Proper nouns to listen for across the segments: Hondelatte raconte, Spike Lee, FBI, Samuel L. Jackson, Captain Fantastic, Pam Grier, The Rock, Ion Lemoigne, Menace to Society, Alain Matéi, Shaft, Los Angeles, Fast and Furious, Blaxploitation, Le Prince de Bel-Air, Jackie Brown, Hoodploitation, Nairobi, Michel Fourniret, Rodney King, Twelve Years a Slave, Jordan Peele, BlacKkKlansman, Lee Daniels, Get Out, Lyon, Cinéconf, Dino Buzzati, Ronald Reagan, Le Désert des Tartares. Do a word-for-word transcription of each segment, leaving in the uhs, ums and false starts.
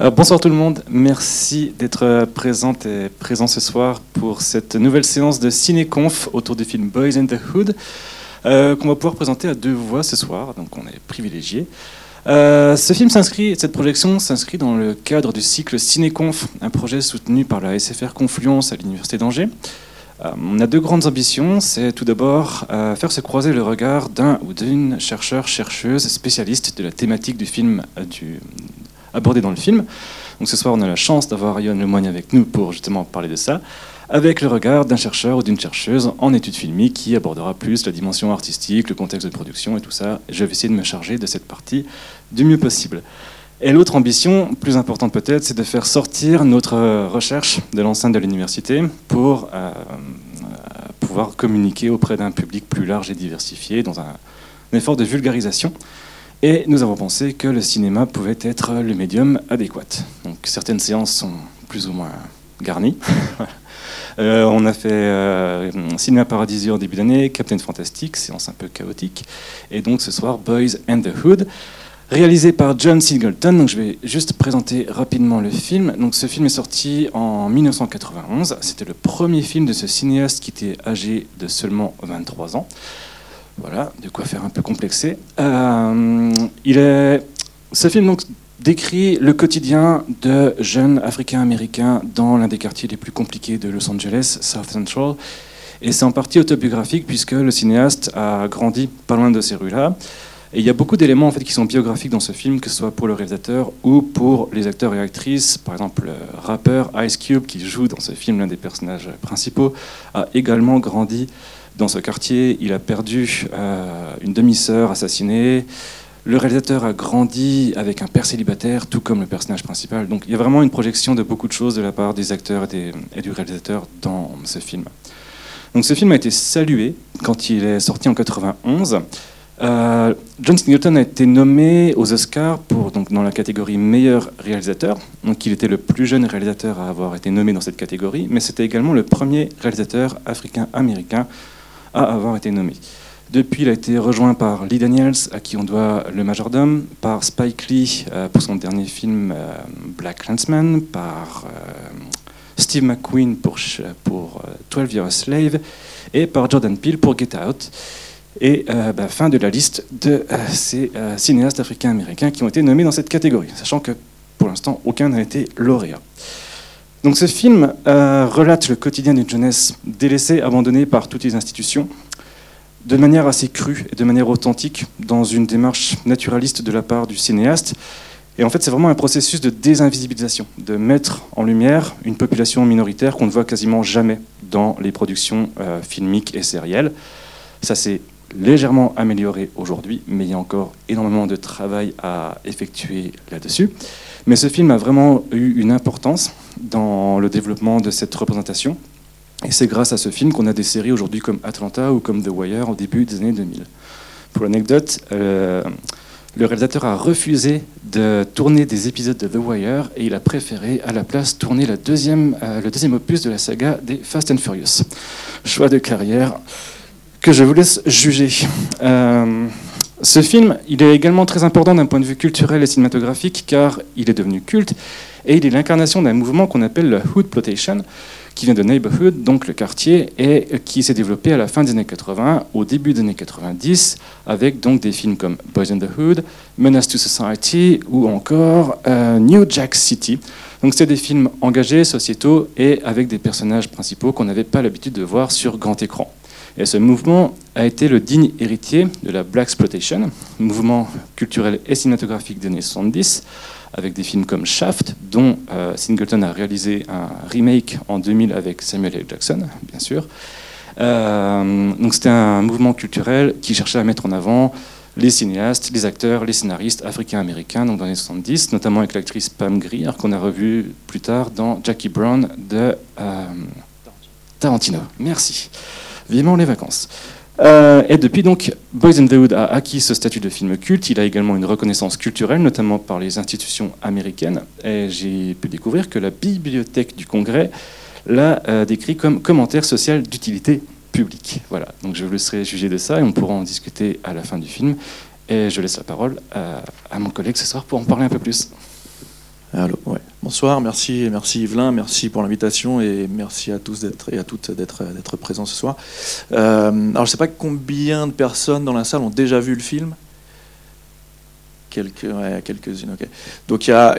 Euh, bonsoir tout le monde, merci d'être présente et présent ce soir pour cette nouvelle séance de Cinéconf autour du film Boyz n the Hood euh, qu'on va pouvoir présenter à deux voix ce soir, donc on est privilégiés. Euh, ce film s'inscrit, cette projection s'inscrit dans le cadre du cycle Cinéconf, un projet soutenu par la S F R Confluence à l'Université d'Angers. Euh, on a deux grandes ambitions, c'est tout d'abord euh, faire se croiser le regard d'un ou d'une chercheur, chercheuse, spécialiste de la thématique du film euh, du, abordé dans le film. Donc ce soir on a la chance d'avoir Ion Lemoigne avec nous pour justement parler de ça, avec le regard d'un chercheur ou d'une chercheuse en études filmiques qui abordera plus la dimension artistique, le contexte de production et tout ça. Je vais essayer de me charger de cette partie du mieux possible. Et l'autre ambition, plus importante peut-être, c'est de faire sortir notre recherche de l'enceinte de l'université pour euh, pouvoir communiquer auprès d'un public plus large et diversifié dans un, un effort de vulgarisation. Et nous avons pensé que le cinéma pouvait être le médium adéquat. Donc certaines séances sont plus ou moins garnies. Euh, on a fait euh, Cinema Paradiso en début d'année, Captain Fantastic, séance un peu chaotique, et donc ce soir Boyz n the Hood, réalisé par John Singleton. Donc je vais juste présenter rapidement le film. Donc ce film est sorti en mille neuf cent quatre-vingt-onze, c'était le premier film de ce cinéaste qui était âgé de seulement vingt-trois ans. Voilà, de quoi faire un peu complexé. Euh, il est... Ce film donc décrit le quotidien de jeunes africains-américains dans l'un des quartiers les plus compliqués de Los Angeles, South Central. Et c'est en partie autobiographique puisque le cinéaste a grandi pas loin de ces rues-là. Et il y a beaucoup d'éléments en fait, qui sont biographiques dans ce film, que ce soit pour le réalisateur ou pour les acteurs et actrices. Par exemple, le rappeur Ice Cube, qui joue dans ce film l'un des personnages principaux, a également grandi dans ce quartier. Il a perdu euh, une demi-sœur assassinée. Le réalisateur a grandi avec un père célibataire, tout comme le personnage principal. Donc il y a vraiment une projection de beaucoup de choses de la part des acteurs et, des, et du réalisateur dans ce film. Donc ce film a été salué quand il est sorti en mille neuf cent quatre-vingt-onze. Euh, John Singleton a été nommé aux Oscars pour, donc, dans la catégorie meilleur réalisateur. Donc il était le plus jeune réalisateur à avoir été nommé dans cette catégorie, mais c'était également le premier réalisateur africain-américain à avoir été nommé. Depuis, il a été rejoint par Lee Daniels, à qui on doit Le Majordome, par Spike Lee euh, pour son dernier film euh, BlacKkKlansman, par euh, Steve McQueen pour, pour euh, Twelve Years a Slave, et par Jordan Peele pour Get Out. Et euh, bah, fin de la liste de euh, ces euh, cinéastes africains-américains qui ont été nommés dans cette catégorie, sachant que pour l'instant, aucun n'a été lauréat. Donc ce film euh, relate le quotidien d'une jeunesse délaissée, abandonnée par toutes les institutions, de manière assez crue et de manière authentique, dans une démarche naturaliste de la part du cinéaste. Et en fait, c'est vraiment un processus de désinvisibilisation, de mettre en lumière une population minoritaire qu'on ne voit quasiment jamais dans les productions euh, filmiques et sérielles. Ça s'est légèrement amélioré aujourd'hui, mais il y a encore énormément de travail à effectuer là-dessus. Mais ce film a vraiment eu une importance dans le développement de cette représentation. Et c'est grâce à ce film qu'on a des séries aujourd'hui comme Atlanta ou comme The Wire au début des années deux mille. Pour l'anecdote, euh, le réalisateur a refusé de tourner des épisodes de The Wire et il a préféré à la place tourner la deuxième, euh, le deuxième opus de la saga des Fast and Furious. Choix de carrière que je vous laisse juger. Euh, ce film, il est également très important d'un point de vue culturel et cinématographique car il est devenu culte et il est l'incarnation d'un mouvement qu'on appelle le Hoodploitation, qui vient de Neighborhood, donc le quartier, et qui s'est développé à la fin des années quatre-vingts, au début des années quatre-vingt-dix, avec donc des films comme Boyz n the Hood, Menace to Society ou encore euh, New Jack City. Donc c'est des films engagés, sociétaux et avec des personnages principaux qu'on n'avait pas l'habitude de voir sur grand écran. Et ce mouvement a été le digne héritier de la Blaxploitation, mouvement culturel et cinématographique des années soixante-dix, avec des films comme Shaft, dont euh, Singleton a réalisé un remake en deux mille avec Samuel L. Jackson, bien sûr. Euh, donc c'était un mouvement culturel qui cherchait à mettre en avant les cinéastes, les acteurs, les scénaristes africains-américains, donc dans les soixante-dix, notamment avec l'actrice Pam Grier, qu'on a revue plus tard dans Jackie Brown de euh, Tarantino. Merci. Vivement les vacances. Euh, et depuis donc, Boyz n the Hood a acquis ce statut de film culte. Il a également une reconnaissance culturelle, notamment par les institutions américaines. Et j'ai pu découvrir que la Bibliothèque du Congrès l'a euh, décrit comme commentaire social d'utilité publique. Voilà, donc je vous laisserai juger de ça et on pourra en discuter à la fin du film. Et je laisse la parole à, à mon collègue ce soir pour en parler un peu plus. Alors, ouais. Bonsoir, merci, merci Yvelin, merci pour l'invitation et merci à tous d'être, et à toutes d'être, d'être présents ce soir. Euh, alors je ne sais pas combien de personnes dans la salle ont déjà vu le film. Quelques, ouais, quelques-unes, ok. Donc il y a,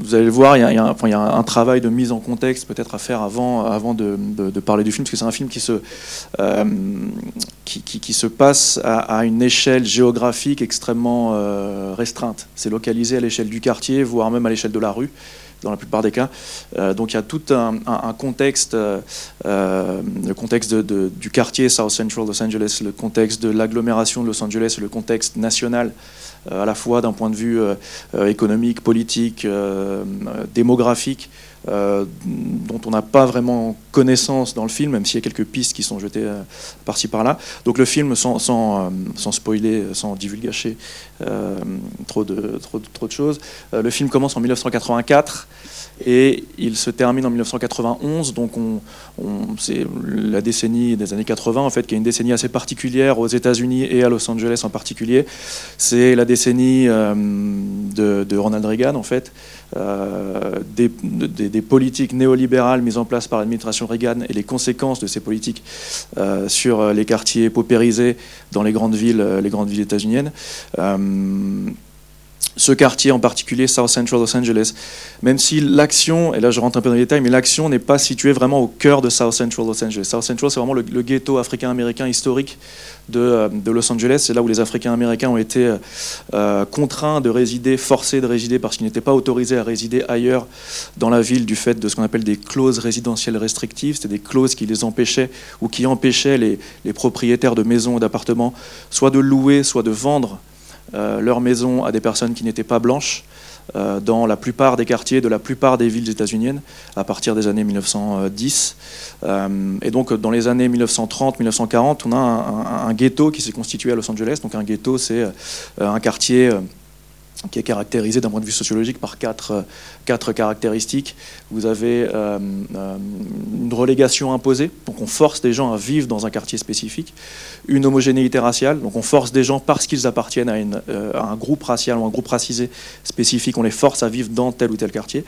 vous allez le voir, il y a, il y a, enfin, il y a un travail de mise en contexte peut-être à faire avant, avant de, de, de parler du film, parce que c'est un film qui se, euh, qui, qui, qui se passe à, à une échelle géographique extrêmement euh, restreinte. C'est localisé à l'échelle du quartier, voire même à l'échelle de la rue, dans la plupart des cas. Euh, donc il y a tout un, un, un contexte, euh, le contexte de, de, du quartier South Central Los Angeles, le contexte de l'agglomération de Los Angeles, le contexte national, euh, à la fois d'un point de vue euh, économique, politique, euh, euh, démographique, euh, dont on n'a pas vraiment connaissance dans le film, même s'il y a quelques pistes qui sont jetées euh, par-ci par-là. Donc le film, sans, sans, euh, sans spoiler, sans divulgacher euh, trop, de, trop, trop de choses, euh, le film commence en mille neuf cent quatre-vingt-quatre et il se termine en mille neuf cent quatre-vingt-onze, donc on, on, c'est la décennie des années quatre-vingts, en fait, qui est une décennie assez particulière aux États-Unis et à Los Angeles en particulier. C'est la décennie euh, de, de Ronald Reagan, en fait, euh, des, des, des politiques néolibérales mises en place par l'administration Reagan et les conséquences de ces politiques euh, sur les quartiers paupérisés dans les grandes villes, les grandes villes états-uniennes. Euh, Ce quartier en particulier, South Central Los Angeles, même si l'action, et là je rentre un peu dans les détails, mais l'action n'est pas située vraiment au cœur de South Central Los Angeles. South Central, c'est vraiment le, le ghetto africain-américain historique de, de Los Angeles. C'est là où les Africains-américains ont été euh, contraints de résider, forcés de résider, parce qu'ils n'étaient pas autorisés à résider ailleurs dans la ville du fait de ce qu'on appelle des clauses résidentielles restrictives. C'était des clauses qui les empêchaient ou qui empêchaient les, les propriétaires de maisons ou d'appartements soit de louer, soit de vendre Euh, leur maison à des personnes qui n'étaient pas blanches euh, dans la plupart des quartiers de la plupart des villes états-uniennes à partir des années mille neuf cent dix. Euh, et donc dans les années mille neuf cent trente mille neuf cent quarante, on a un, un, un ghetto qui s'est constitué à Los Angeles. Donc un ghetto, c'est euh, un quartier euh, qui est caractérisé d'un point de vue sociologique par quatre, quatre caractéristiques. Vous avez euh, une relégation imposée, donc on force des gens à vivre dans un quartier spécifique. Une homogénéité raciale, donc on force des gens parce qu'ils appartiennent à, une, euh, à un groupe racial ou un groupe racisé spécifique, on les force à vivre dans tel ou tel quartier.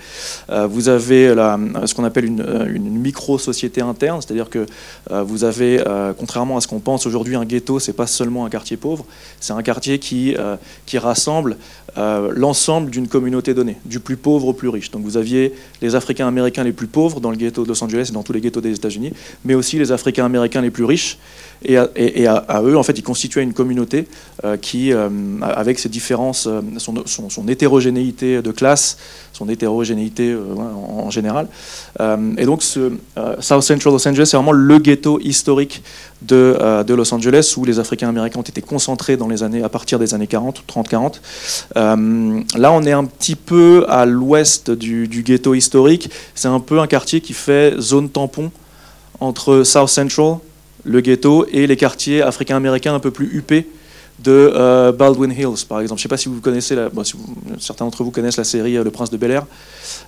Euh, vous avez la, ce qu'on appelle une, une micro-société interne, c'est-à-dire que euh, vous avez, euh, contrairement à ce qu'on pense aujourd'hui, un ghetto, c'est pas seulement un quartier pauvre, c'est un quartier qui, euh, qui rassemble Euh, l'ensemble d'une communauté donnée, du plus pauvre au plus riche. Donc vous aviez les Africains-Américains les plus pauvres dans le ghetto de Los Angeles et dans tous les ghettos des États-Unis, mais aussi les Africains-Américains les plus riches. Et, à, et, et à, à eux, en fait, ils constituaient une communauté euh, qui, euh, avec ses différences, euh, son, son, son hétérogénéité de classe, son hétérogénéité euh, en, en général. Euh, et donc, ce, euh, South Central Los Angeles, c'est vraiment le ghetto historique de, euh, de Los Angeles, où les Africains-Américains ont été concentrés dans les années, à partir des années quarante, trente quarante. Euh, là, on est un petit peu à l'ouest du, du ghetto historique. C'est un peu un quartier qui fait zone tampon entre South Central, le ghetto, et les quartiers africains-américains un peu plus huppés de euh, Baldwin Hills, par exemple. Je ne sais pas si vous connaissez, la, bon, si vous, certains d'entre vous connaissent la série euh, Le Prince de Bel-Air.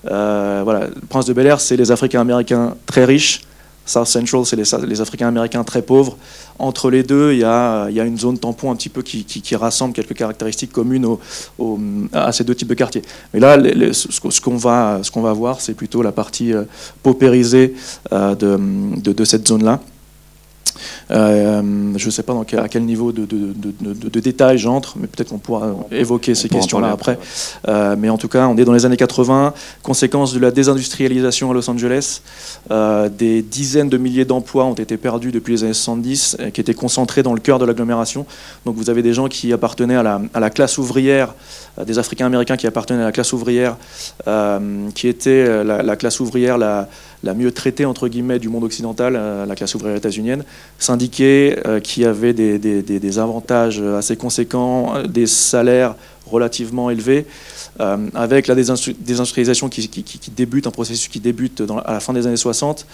Euh, voilà, Le Prince de Bel-Air, c'est les Africains-américains très riches. South Central, c'est les, les Africains-américains très pauvres. Entre les deux, il y a, y a une zone tampon un petit peu qui, qui, qui rassemble quelques caractéristiques communes au, au, à ces deux types de quartiers. Mais là, les, les, ce, ce qu'on va, ce qu'on va voir, c'est plutôt la partie euh, paupérisée euh, de, de, de cette zone-là. Euh, je ne sais pas donc à quel niveau de, de, de, de, de détail j'entre, mais peut-être qu'on pourra évoquer on ces questions-là après. après ouais. euh, mais en tout cas, on est dans les années quatre-vingts, conséquence de la désindustrialisation à Los Angeles. Euh, des dizaines de milliers d'emplois ont été perdus depuis les années soixante-dix, qui étaient concentrés dans le cœur de l'agglomération. Donc vous avez des gens qui appartenaient à la, à la classe ouvrière, des Africains-Américains qui appartenaient à la classe ouvrière, euh, qui était la, la classe ouvrière la, la mieux traitée, entre guillemets, du monde occidental, euh, la classe ouvrière états-unienne, syndiqués euh, qui avaient des, des, des, des avantages assez conséquents, des salaires relativement élevés, euh, avec la désindustrialisation qui, qui, qui débute, un processus qui débute dans, à la fin des années soixante.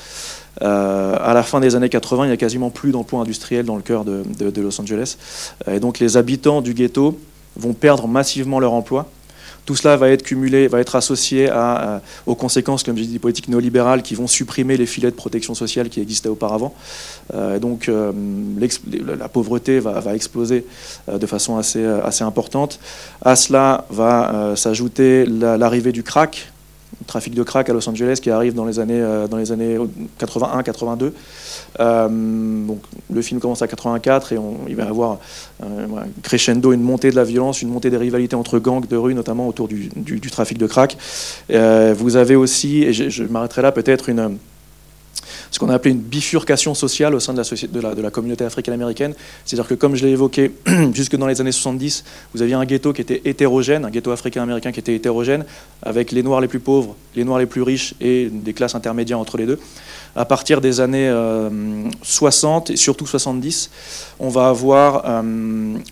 Euh, à la fin des années quatre-vingts, il n'y a quasiment plus d'emplois industriels dans le cœur de, de, de Los Angeles. Et donc les habitants du ghetto vont perdre massivement leur emploi. Tout cela va être cumulé, va être associé à, euh, aux conséquences, comme j'ai dit, des politiques néolibérales qui vont supprimer les filets de protection sociale qui existaient auparavant. Euh, donc euh, la pauvreté va, va exploser euh, de façon assez, assez importante. À cela va euh, s'ajouter la, l'arrivée du crack, trafic de crack à Los Angeles qui arrive dans les années, euh, dans les années quatre-vingt-un quatre-vingt-deux. Euh, donc, le film commence à quatre-vingt-quatre et on, il va y avoir euh, crescendo, une montée de la violence, une montée des rivalités entre gangs de rue, notamment autour du, du, du trafic de crack. Euh, vous avez aussi, et je, je m'arrêterai là peut-être, une... ce qu'on a appelé une bifurcation sociale au sein de la, société, de la, de la communauté africaine-américaine. C'est-à-dire que, comme je l'ai évoqué, jusque dans les années soixante-dix, vous aviez un ghetto qui était hétérogène, un ghetto africain-américain qui était hétérogène, avec les Noirs les plus pauvres, les Noirs les plus riches et des classes intermédiaires entre les deux. À partir des années euh, soixante, et surtout soixante-dix, on va avoir euh,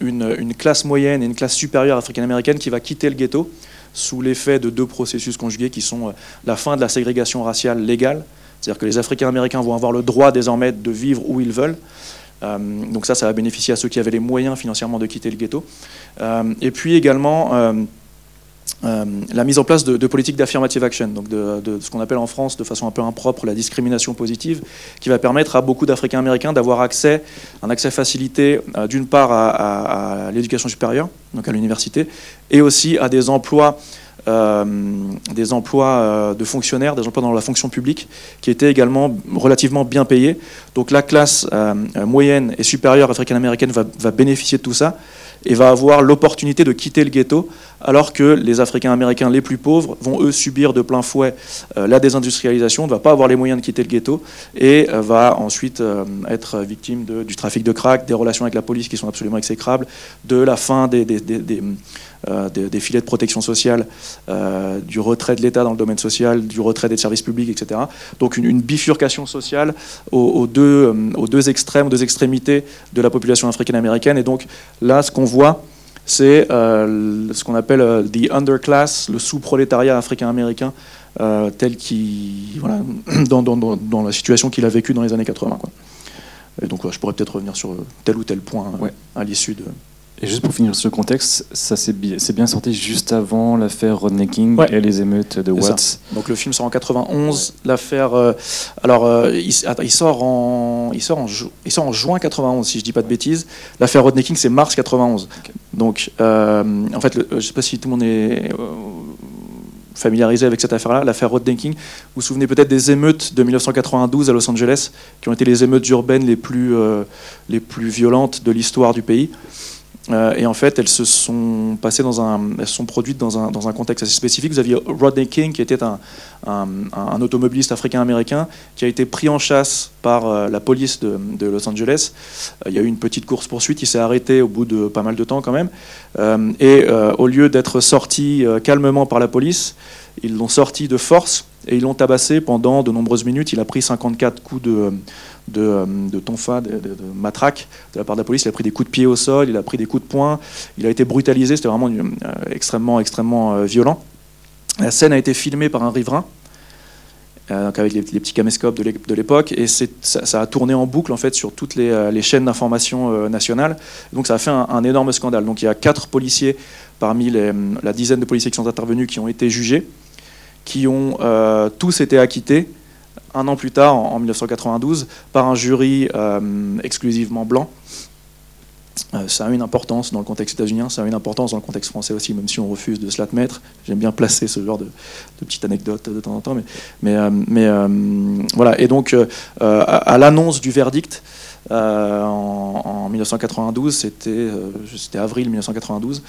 une, une classe moyenne et une classe supérieure africaine-américaine qui va quitter le ghetto sous l'effet de deux processus conjugués qui sont euh, la fin de la ségrégation raciale légale, c'est-à-dire que les Africains-Américains vont avoir le droit désormais de vivre où ils veulent. Euh, donc ça, ça va bénéficier à ceux qui avaient les moyens financièrement de quitter le ghetto. Euh, et puis également euh, euh, la mise en place de, de politiques d'affirmative action, donc de, de ce qu'on appelle en France de façon un peu impropre la discrimination positive, qui va permettre à beaucoup d'Africains-Américains d'avoir accès, un accès facilité euh, d'une part à, à, à l'éducation supérieure, donc à l'université, et aussi à des emplois Euh, des emplois euh, de fonctionnaires, des emplois dans la fonction publique, qui étaient également relativement bien payés. Donc la classe euh, moyenne et supérieure africaine-américaine va, va bénéficier de tout ça et va avoir l'opportunité de quitter le ghetto, alors que les Africains-Américains les plus pauvres vont, eux, subir de plein fouet euh, la désindustrialisation, ne va pas avoir les moyens de quitter le ghetto, et euh, va ensuite euh, être victime de, du trafic de crack, des relations avec la police qui sont absolument exécrables, de la fin des... des, des, des Euh, des, des filets de protection sociale, euh, du retrait de l'État dans le domaine social, du retrait des services publics, et cetera. Donc une, une bifurcation sociale aux, aux, deux, euh, aux deux extrêmes, aux deux extrémités de la population africaine-américaine. Et donc là, ce qu'on voit, c'est euh, ce qu'on appelle euh, the underclass, le sous-prolétariat africain-américain, euh, tel qu'il, voilà, dans, dans, dans la situation qu'il a vécue dans les années quatre-vingts. Quoi. Et donc ouais, je pourrais peut-être revenir sur tel ou tel point euh, ouais. à l'issue de... Et juste pour finir sur le contexte, ça c'est bien, bien sorti juste avant l'affaire Rodney King ouais. et les émeutes de Watts. Donc le film sort en quatre-vingt-onze, ouais. l'affaire... Euh, alors euh, il, il, sort en, il, sort en ju- il sort en juin quatre-vingt-onze, si je dis pas de ouais. bêtises. L'affaire Rodney King c'est mars quatre-vingt-onze. Okay. Donc euh, en fait, le, je sais pas si tout le monde est... Euh, familiarisé avec cette affaire-là, l'affaire Rodney King. Vous vous souvenez peut-être des émeutes de mille neuf cent quatre-vingt-douze à Los Angeles, qui ont été les émeutes urbaines les plus, euh, les plus violentes de l'histoire du pays. Euh, et en fait, elles se sont passées dans un, elles se sont produites dans un, dans un contexte assez spécifique. Vous aviez Rodney King, qui était un, un, un automobiliste africain-américain, qui a été pris en chasse par euh, la police de, de Los Angeles. Il euh, y a eu une petite course-poursuite, il s'est arrêté au bout de pas mal de temps quand même. Euh, et euh, au lieu d'être sorti euh, calmement par la police, ils l'ont sorti de force et ils l'ont tabassé pendant de nombreuses minutes. Il a pris cinquante-quatre coups de, de, de tonfa, de, de, de matraque de la part de la police. Il a pris des coups de pied au sol, il a pris des coups de poing. Il a été brutalisé, c'était vraiment une, euh, extrêmement, extrêmement euh, violent. La scène a été filmée par un riverain, euh, donc avec les, les petits caméscopes de l'époque, et c'est, ça, ça a tourné en boucle en fait, sur toutes les, euh, les chaînes d'information euh, nationales. Donc ça a fait un, un énorme scandale. Donc il y a quatre policiers parmi les, la dizaine de policiers qui sont intervenus qui ont été jugés, qui ont euh, tous été acquittés un an plus tard, en, en mille neuf cent quatre-vingt-douze, par un jury euh, exclusivement blanc. Euh, ça a une importance dans le contexte états-unien, ça a une importance dans le contexte français aussi, même si on refuse de se l'admettre. J'aime bien placer ce genre de, de petites anecdotes de temps en temps. Mais, mais, euh, mais euh, voilà. Et donc, euh, à, à l'annonce du verdict, Euh, en, en mille neuf cent quatre-vingt-douze, c'était, euh, c'était avril mille neuf cent quatre-vingt-douze,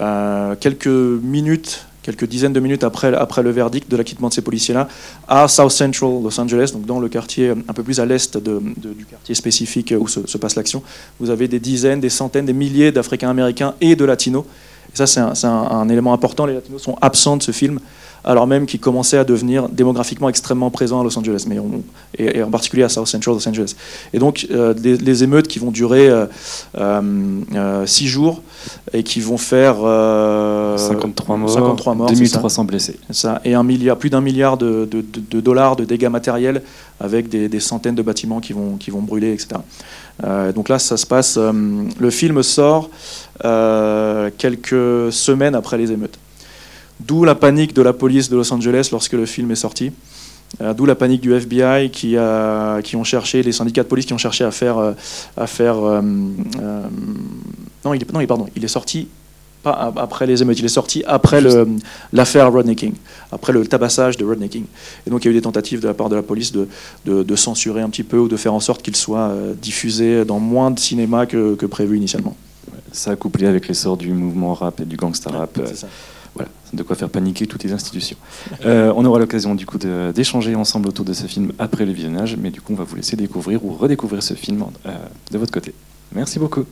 euh, quelques minutes, quelques dizaines de minutes après, après le verdict de l'acquittement de ces policiers-là, à South Central, Los Angeles, donc dans le quartier un peu plus à l'est de, de, du quartier spécifique où se, se passe l'action, vous avez des dizaines, des centaines, des milliers d'Africains-Américains et de Latinos. Et ça, c'est, un, c'est un, un élément important. Les Latinos sont absents de ce film, alors même qu'ils commençaient à devenir démographiquement extrêmement présents à Los Angeles, mais on, et, et en particulier à South Central Los Angeles. Et donc, euh, les, les émeutes qui vont durer euh, euh, six jours et qui vont faire euh, cinquante-trois morts, deux mille trois cents blessés. Ça. Et un milliard, plus d'un milliard de, de, de, de dollars de dégâts matériels avec des, des centaines de bâtiments qui vont, qui vont brûler, et cetera. Euh, donc là, ça se passe. Euh, le film sort euh, quelques semaines après les émeutes. D'où la panique de la police de Los Angeles lorsque le film est sorti. Euh, d'où la panique du F B I qui, a, qui ont cherché, les syndicats de police qui ont cherché à faire... Euh, à faire euh, euh, non, il est, non, pardon, il est sorti pas après les émeutes, il est sorti après le, l'affaire Rodney King, après le tabassage de Rodney King. Et donc il y a eu des tentatives de la part de la police de, de, de censurer un petit peu ou de faire en sorte qu'il soit diffusé dans moins de cinéma que, que prévu initialement. Ça couplé avec l'essor du mouvement rap et du gangsta rap, ouais, c'est euh, voilà, de quoi faire paniquer toutes les institutions. Euh, on aura l'occasion du coup de, d'échanger ensemble autour de ce film après le visionnage, mais du coup on va vous laisser découvrir ou redécouvrir ce film euh, de votre côté. Merci beaucoup.